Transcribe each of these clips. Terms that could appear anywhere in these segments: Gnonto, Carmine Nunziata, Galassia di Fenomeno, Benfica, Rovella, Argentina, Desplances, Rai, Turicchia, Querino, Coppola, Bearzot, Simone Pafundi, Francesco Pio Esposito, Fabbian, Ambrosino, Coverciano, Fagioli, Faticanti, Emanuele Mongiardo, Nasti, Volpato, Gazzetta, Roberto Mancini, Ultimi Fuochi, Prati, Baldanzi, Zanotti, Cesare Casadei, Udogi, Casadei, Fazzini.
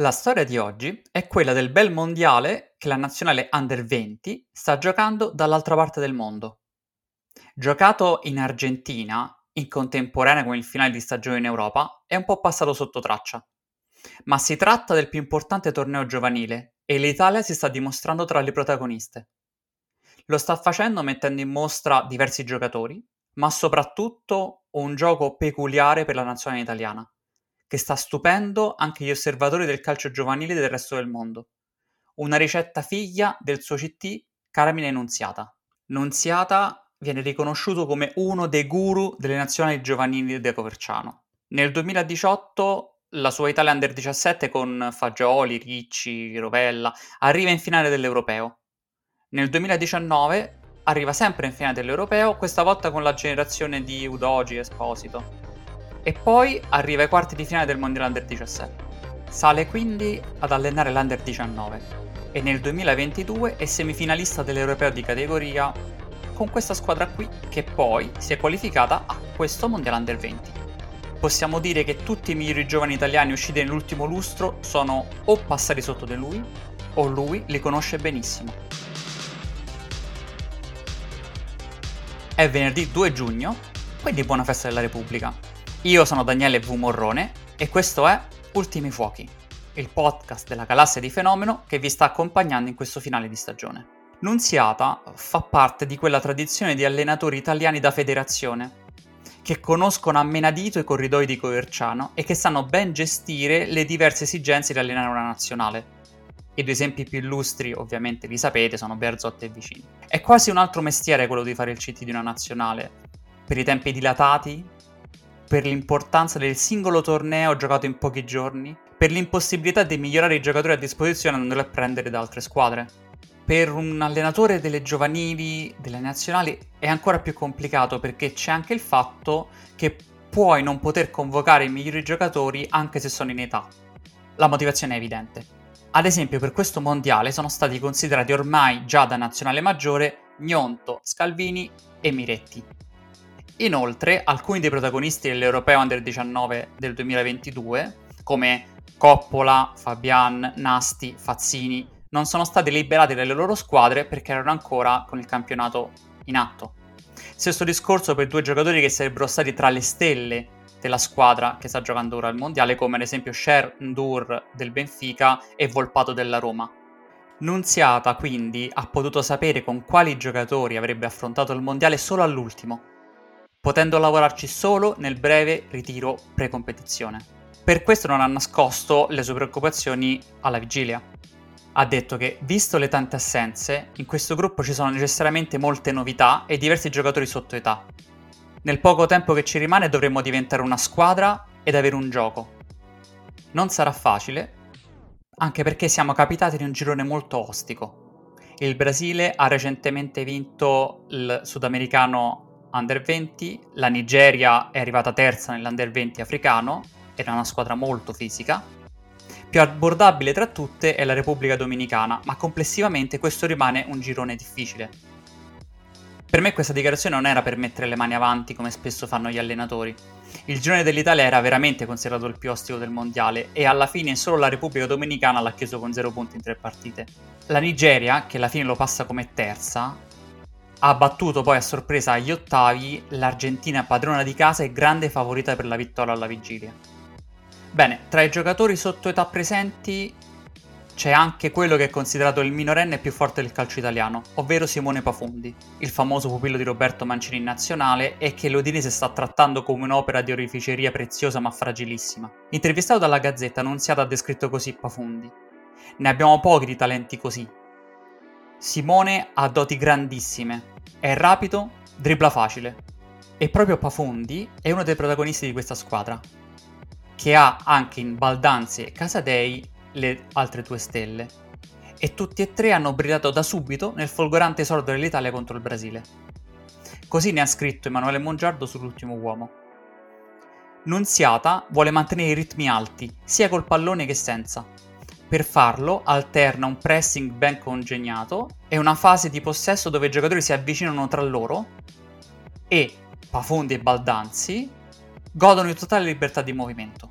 La storia di oggi è quella del bel mondiale che la nazionale Under 20 sta giocando dall'altra parte del mondo. Giocato in Argentina, in contemporanea con il finale di stagione in Europa, è un po' passato sotto traccia. Ma si tratta del più importante torneo giovanile e l'Italia si sta dimostrando tra le protagoniste. Lo sta facendo mettendo in mostra diversi giocatori, ma soprattutto un gioco peculiare per la nazionale italiana, che sta stupendo anche gli osservatori del calcio giovanile del resto del mondo. Una ricetta figlia del suo CT, Carmine Nunziata. Nunziata viene riconosciuto come uno dei guru delle nazionali giovanili del Coverciano. Nel 2018 la sua Italia Under 17 con Fagioli, Ricci, Rovella arriva in finale dell'Europeo. Nel 2019 arriva sempre in finale dell'Europeo, questa volta con la generazione di Udogi, Esposito. E poi arriva ai quarti di finale del Mondiale Under 17. Sale quindi ad allenare l'Under 19 e nel 2022 è semifinalista dell'Europeo di categoria con questa squadra qui che poi si è qualificata a questo Mondiale Under 20. Possiamo dire che tutti i migliori giovani italiani usciti nell'ultimo lustro sono o passati sotto di lui o lui li conosce benissimo. È venerdì 2 giugno, quindi buona festa della Repubblica. Io sono Daniele V. Morrone e questo è Ultimi Fuochi, il podcast della Galassia di Fenomeno che vi sta accompagnando in questo finale di stagione. Nunziata fa parte di quella tradizione di allenatori italiani da federazione, che conoscono a menadito i corridoi di Coverciano e che sanno ben gestire le diverse esigenze di allenare una nazionale. I due esempi più illustri, ovviamente li sapete, sono Bearzot e Vicini. È quasi un altro mestiere quello di fare il CT di una nazionale, per i tempi dilatati, per l'importanza del singolo torneo giocato in pochi giorni, per l'impossibilità di migliorare i giocatori a disposizione andando a prendere da altre squadre. Per un allenatore delle giovanili, delle nazionali, è ancora più complicato perché c'è anche il fatto che puoi non poter convocare i migliori giocatori anche se sono in età. La motivazione è evidente. Ad esempio per questo mondiale sono stati considerati ormai già da nazionale maggiore Gnonto, Scalvini e Miretti. Inoltre, alcuni dei protagonisti dell'Europeo Under 19 del 2022, come Coppola, Fabbian, Nasti, Fazzini, non sono stati liberati dalle loro squadre perché erano ancora con il campionato in atto. Stesso discorso per due giocatori che sarebbero stati tra le stelle della squadra che sta giocando ora al mondiale, come ad esempio Cher Ndour del Benfica e Volpato della Roma. Nunziata, quindi, ha potuto sapere con quali giocatori avrebbe affrontato il mondiale solo all'ultimo, potendo lavorarci solo nel breve ritiro pre-competizione. Per questo non ha nascosto le sue preoccupazioni alla vigilia. Ha detto che, visto le tante assenze, in questo gruppo ci sono necessariamente molte novità e diversi giocatori sotto età. Nel poco tempo che ci rimane dovremo diventare una squadra ed avere un gioco. Non sarà facile, anche perché siamo capitati in un girone molto ostico. Il Brasile ha recentemente vinto il sudamericano Under 20, la Nigeria è arrivata terza nell'Under 20 africano, era una squadra molto fisica. Più abbordabile tra tutte è la Repubblica Dominicana, ma complessivamente questo rimane un girone difficile. Per me questa dichiarazione non era per mettere le mani avanti come spesso fanno gli allenatori. Il girone dell'Italia era veramente considerato il più ostico del mondiale e alla fine solo la Repubblica Dominicana l'ha chiuso con 0 punti in 3 partite. La Nigeria, che alla fine lo passa come terza, ha battuto poi a sorpresa agli ottavi l'Argentina padrona di casa e grande favorita per la vittoria alla vigilia. Bene, tra i giocatori sotto età presenti c'è anche quello che è considerato il minorenne più forte del calcio italiano, ovvero Simone Pafundi, il famoso pupillo di Roberto Mancini in nazionale e che l'Udinese sta trattando come un'opera di oreficeria preziosa ma fragilissima. Intervistato dalla Gazzetta, Nunziata ha descritto così Pafundi: "Ne abbiamo pochi di talenti così. Simone ha doti grandissime, è rapido, dribbla facile". E proprio Pafundi è uno dei protagonisti di questa squadra. che ha anche in Baldanzi e Casadei le altre due stelle, e tutti e tre hanno brillato da subito nel folgorante esordio dell'Italia contro il Brasile. Così ne ha scritto Emanuele Mongiardo sull'ultimo uomo. Nunziata vuole mantenere i ritmi alti, sia col pallone che senza. Per farlo alterna un pressing ben congegnato e una fase di possesso dove i giocatori si avvicinano tra loro e Pafundi e Baldanzi godono di totale libertà di movimento.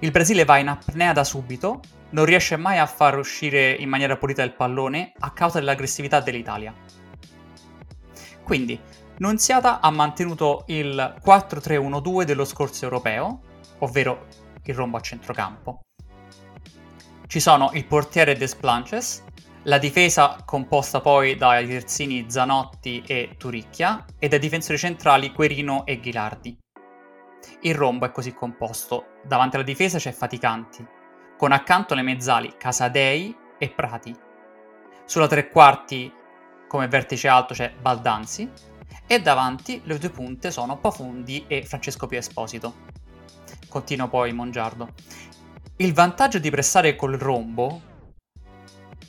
Il Brasile va in apnea da subito, non riesce mai a far uscire in maniera pulita il pallone a causa dell'aggressività dell'Italia. Quindi, Nunziata ha mantenuto il 4-3-1-2 dello scorso europeo, ovvero il rombo a centrocampo. Ci sono il portiere Desplances, la difesa composta poi dai terzini Zanotti e Turicchia e dai difensori centrali Querino e Ghilardi. Il rombo è così composto: davanti alla difesa c'è Faticanti, con accanto le mezzali Casadei e Prati. Sulla tre quarti, come vertice alto, c'è Baldanzi e davanti le due punte sono Pafundi e Francesco Pio Esposito. Continua poi Mongiardo. Il vantaggio di pressare col rombo,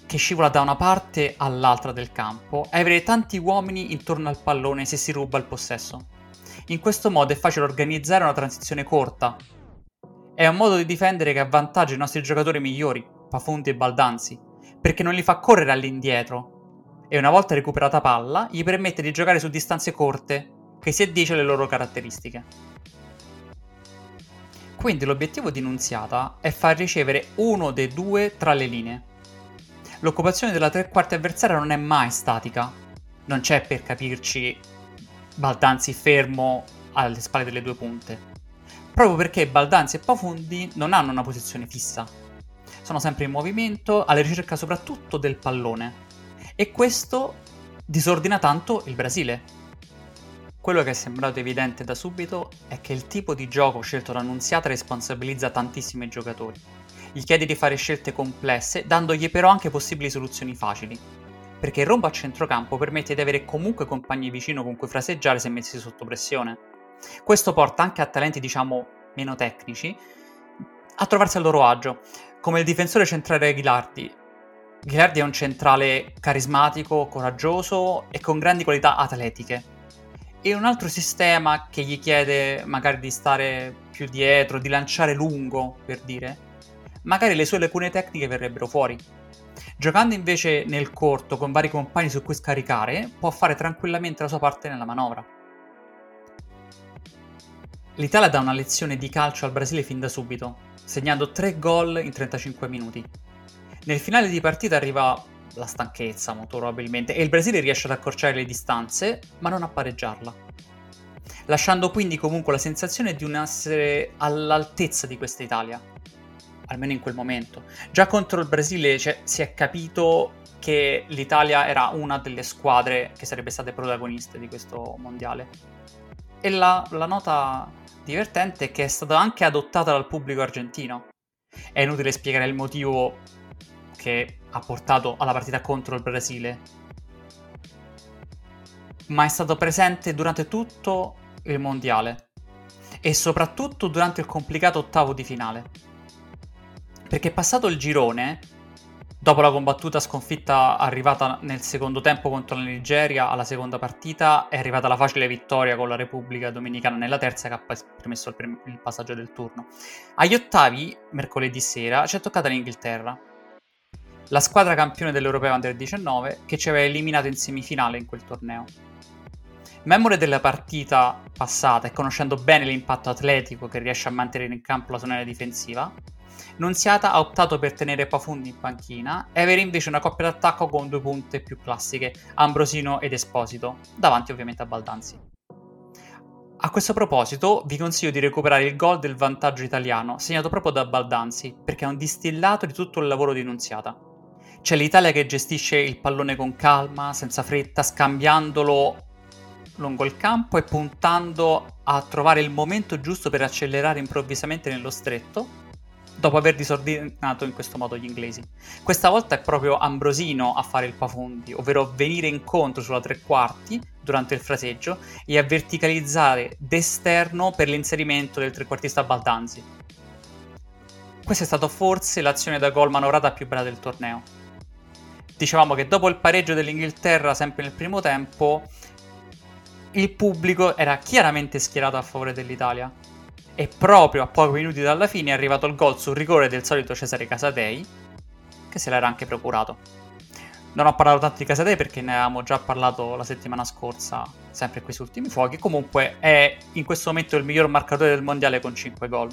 che scivola da una parte all'altra del campo, è avere tanti uomini intorno al pallone se si ruba il possesso. In questo modo è facile organizzare una transizione corta. È un modo di difendere che avvantaggia i nostri giocatori migliori, Pafundi e Baldanzi, perché non li fa correre all'indietro e una volta recuperata palla gli permette di giocare su distanze corte, che si addice alle loro caratteristiche. Quindi l'obiettivo di Nunziata è far ricevere uno dei due tra le linee. L'occupazione della tre quarti avversaria non è mai statica. Non c'è, per capirci, Baldanzi fermo alle spalle delle due punte, proprio perché Baldanzi e Pafundi non hanno una posizione fissa, sono sempre in movimento, alla ricerca soprattutto del pallone, e questo disordina tanto il Brasile. Quello che è sembrato evidente da subito è che il tipo di gioco scelto da Nunziata responsabilizza tantissimi giocatori, gli chiede di fare scelte complesse, dandogli però anche possibili soluzioni facili, perché il rombo a centrocampo permette di avere comunque compagni vicino con cui fraseggiare se messi sotto pressione. Questo porta anche a talenti, diciamo, meno tecnici a trovarsi a loro agio, come il difensore centrale Ghilardi. Ghilardi è un centrale carismatico, coraggioso e con grandi qualità atletiche. E un altro sistema che gli chiede magari di stare più dietro, di lanciare lungo, per dire, magari le sue lacune tecniche verrebbero fuori. Giocando invece nel corto con vari compagni su cui scaricare, può fare tranquillamente la sua parte nella manovra. L'Italia dà una lezione di calcio al Brasile fin da subito, segnando 3 gol in 35 minuti. Nel finale di partita arriva la stanchezza, molto probabilmente, e il Brasile riesce ad accorciare le distanze, ma non a pareggiarla, lasciando quindi comunque la sensazione di un essere all'altezza di questa Italia. Almeno in quel momento. Già contro il Brasile si è capito che l'Italia era una delle squadre che sarebbe state protagoniste di questo mondiale. E la nota divertente è che è stata anche adottata dal pubblico argentino. È inutile spiegare il motivo che ha portato alla partita contro il Brasile, ma è stato presente durante tutto il mondiale e soprattutto durante il complicato ottavo di finale. Perché passato il girone, dopo la combattuta sconfitta arrivata nel secondo tempo contro la Nigeria alla seconda partita, è arrivata la facile vittoria con la Repubblica Dominicana nella terza, che ha permesso il passaggio del turno. Agli ottavi, mercoledì sera, ci è toccata l'Inghilterra, la squadra campione dell'Europeo Under 19, che ci aveva eliminato in semifinale in quel torneo. Memore della partita passata e conoscendo bene l'impatto atletico che riesce a mantenere in campo la sonera difensiva, Nunziata ha optato per tenere Pafundi in panchina e avere invece una coppia d'attacco con due punte più classiche, Ambrosino ed Esposito, davanti ovviamente a Baldanzi. A questo proposito vi consiglio di recuperare il gol del vantaggio italiano, segnato proprio da Baldanzi, perché è un distillato di tutto il lavoro di Nunziata. C'è l'Italia che gestisce il pallone con calma, senza fretta, scambiandolo lungo il campo e puntando a trovare il momento giusto per accelerare improvvisamente nello stretto, dopo aver disordinato in questo modo gli inglesi. Questa volta è proprio Ambrosino a fare il Pafundi, ovvero venire incontro sulla tre quarti durante il fraseggio e a verticalizzare d'esterno per l'inserimento del trequartista Baldanzi. Questa è stata forse l'azione da gol manovrata più bella del torneo. Dicevamo che dopo il pareggio dell'Inghilterra, sempre nel primo tempo, il pubblico era chiaramente schierato a favore dell'Italia. E proprio a pochi minuti dalla fine è arrivato il gol sul rigore del solito Cesare Casadei, che se l'era anche procurato. Non ho parlato tanto di Casadei perché ne avevamo già parlato la settimana scorsa, sempre qui su Ultimi Fuochi. Comunque è in questo momento il miglior marcatore del mondiale con 5 gol.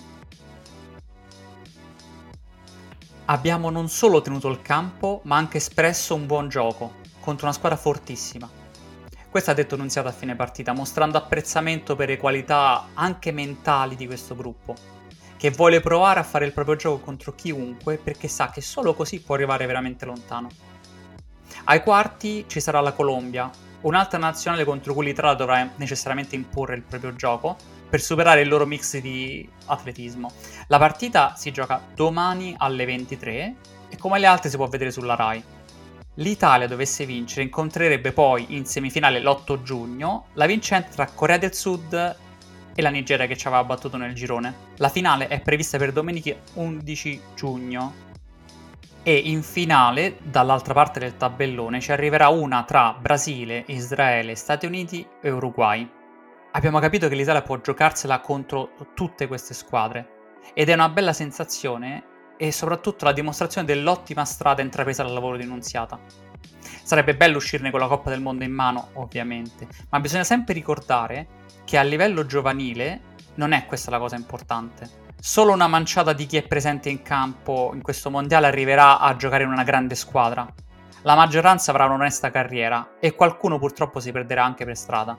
Abbiamo non solo tenuto il campo, ma anche espresso un buon gioco, contro una squadra fortissima. Questo ha detto Nunziata a fine partita, mostrando apprezzamento per le qualità anche mentali di questo gruppo, che vuole provare a fare il proprio gioco contro chiunque perché sa che solo così può arrivare veramente lontano. Ai quarti ci sarà la Colombia, un'altra nazionale contro cui l'Italia dovrà necessariamente imporre il proprio gioco per superare il loro mix di atletismo. La partita si gioca domani alle 23 e come le altre si può vedere sulla Rai. L'Italia dovesse vincere incontrerebbe poi in semifinale l'8 giugno la vincente tra Corea del Sud e la Nigeria che ci aveva battuto nel girone. La finale è prevista per domenica 11 giugno. E in finale, dall'altra parte del tabellone, ci arriverà una tra Brasile, Israele, Stati Uniti e Uruguay. Abbiamo capito che l'Italia può giocarsela contro tutte queste squadre ed è una bella sensazione e soprattutto la dimostrazione dell'ottima strada intrapresa dal lavoro di Nunziata. Sarebbe bello uscirne con la Coppa del Mondo in mano, ovviamente, ma bisogna sempre ricordare che a livello giovanile non è questa la cosa importante. Solo una manciata di chi è presente in campo in questo mondiale arriverà a giocare in una grande squadra. La maggioranza avrà un'onesta carriera e qualcuno purtroppo si perderà anche per strada.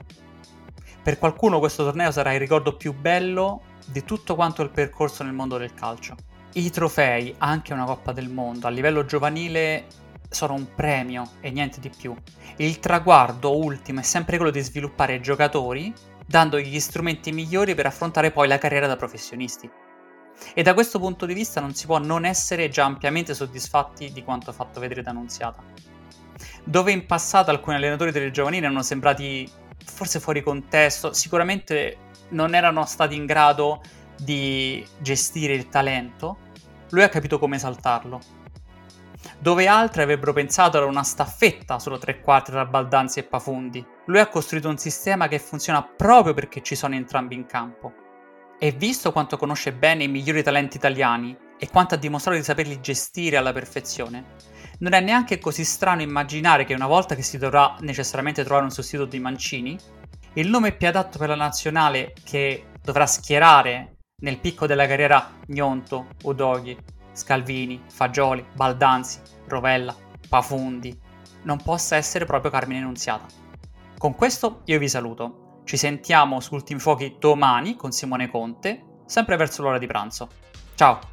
Per qualcuno questo torneo sarà il ricordo più bello di tutto quanto il percorso nel mondo del calcio. I trofei, anche una Coppa del Mondo, a livello giovanile sono un premio e niente di più. Il traguardo ultimo è sempre quello di sviluppare giocatori, dandogli gli strumenti migliori per affrontare poi la carriera da professionisti. E da questo punto di vista non si può non essere già ampiamente soddisfatti di quanto fatto vedere da Nunziata. Dove in passato alcuni allenatori delle giovanili erano sembrati forse fuori contesto, sicuramente non erano stati in grado di gestire il talento, lui ha capito come esaltarlo. Dove altri avrebbero pensato era una staffetta solo tre quarti tra Baldanzi e Pafundi, lui ha costruito un sistema che funziona proprio perché ci sono entrambi in campo. E visto quanto conosce bene i migliori talenti italiani e quanto ha dimostrato di saperli gestire alla perfezione, non è neanche così strano immaginare che una volta che si dovrà necessariamente trovare un sostituto di Mancini, il nome più adatto per la nazionale che dovrà schierare nel picco della carriera Gnonto, Udoghi, Scalvini, Fagioli, Baldanzi, Rovella, Pafundi, non possa essere proprio Carmine Nunziata. Con questo io vi saluto. Ci sentiamo su Ultimi Fuochi domani con Simone Conte, sempre verso l'ora di pranzo. Ciao!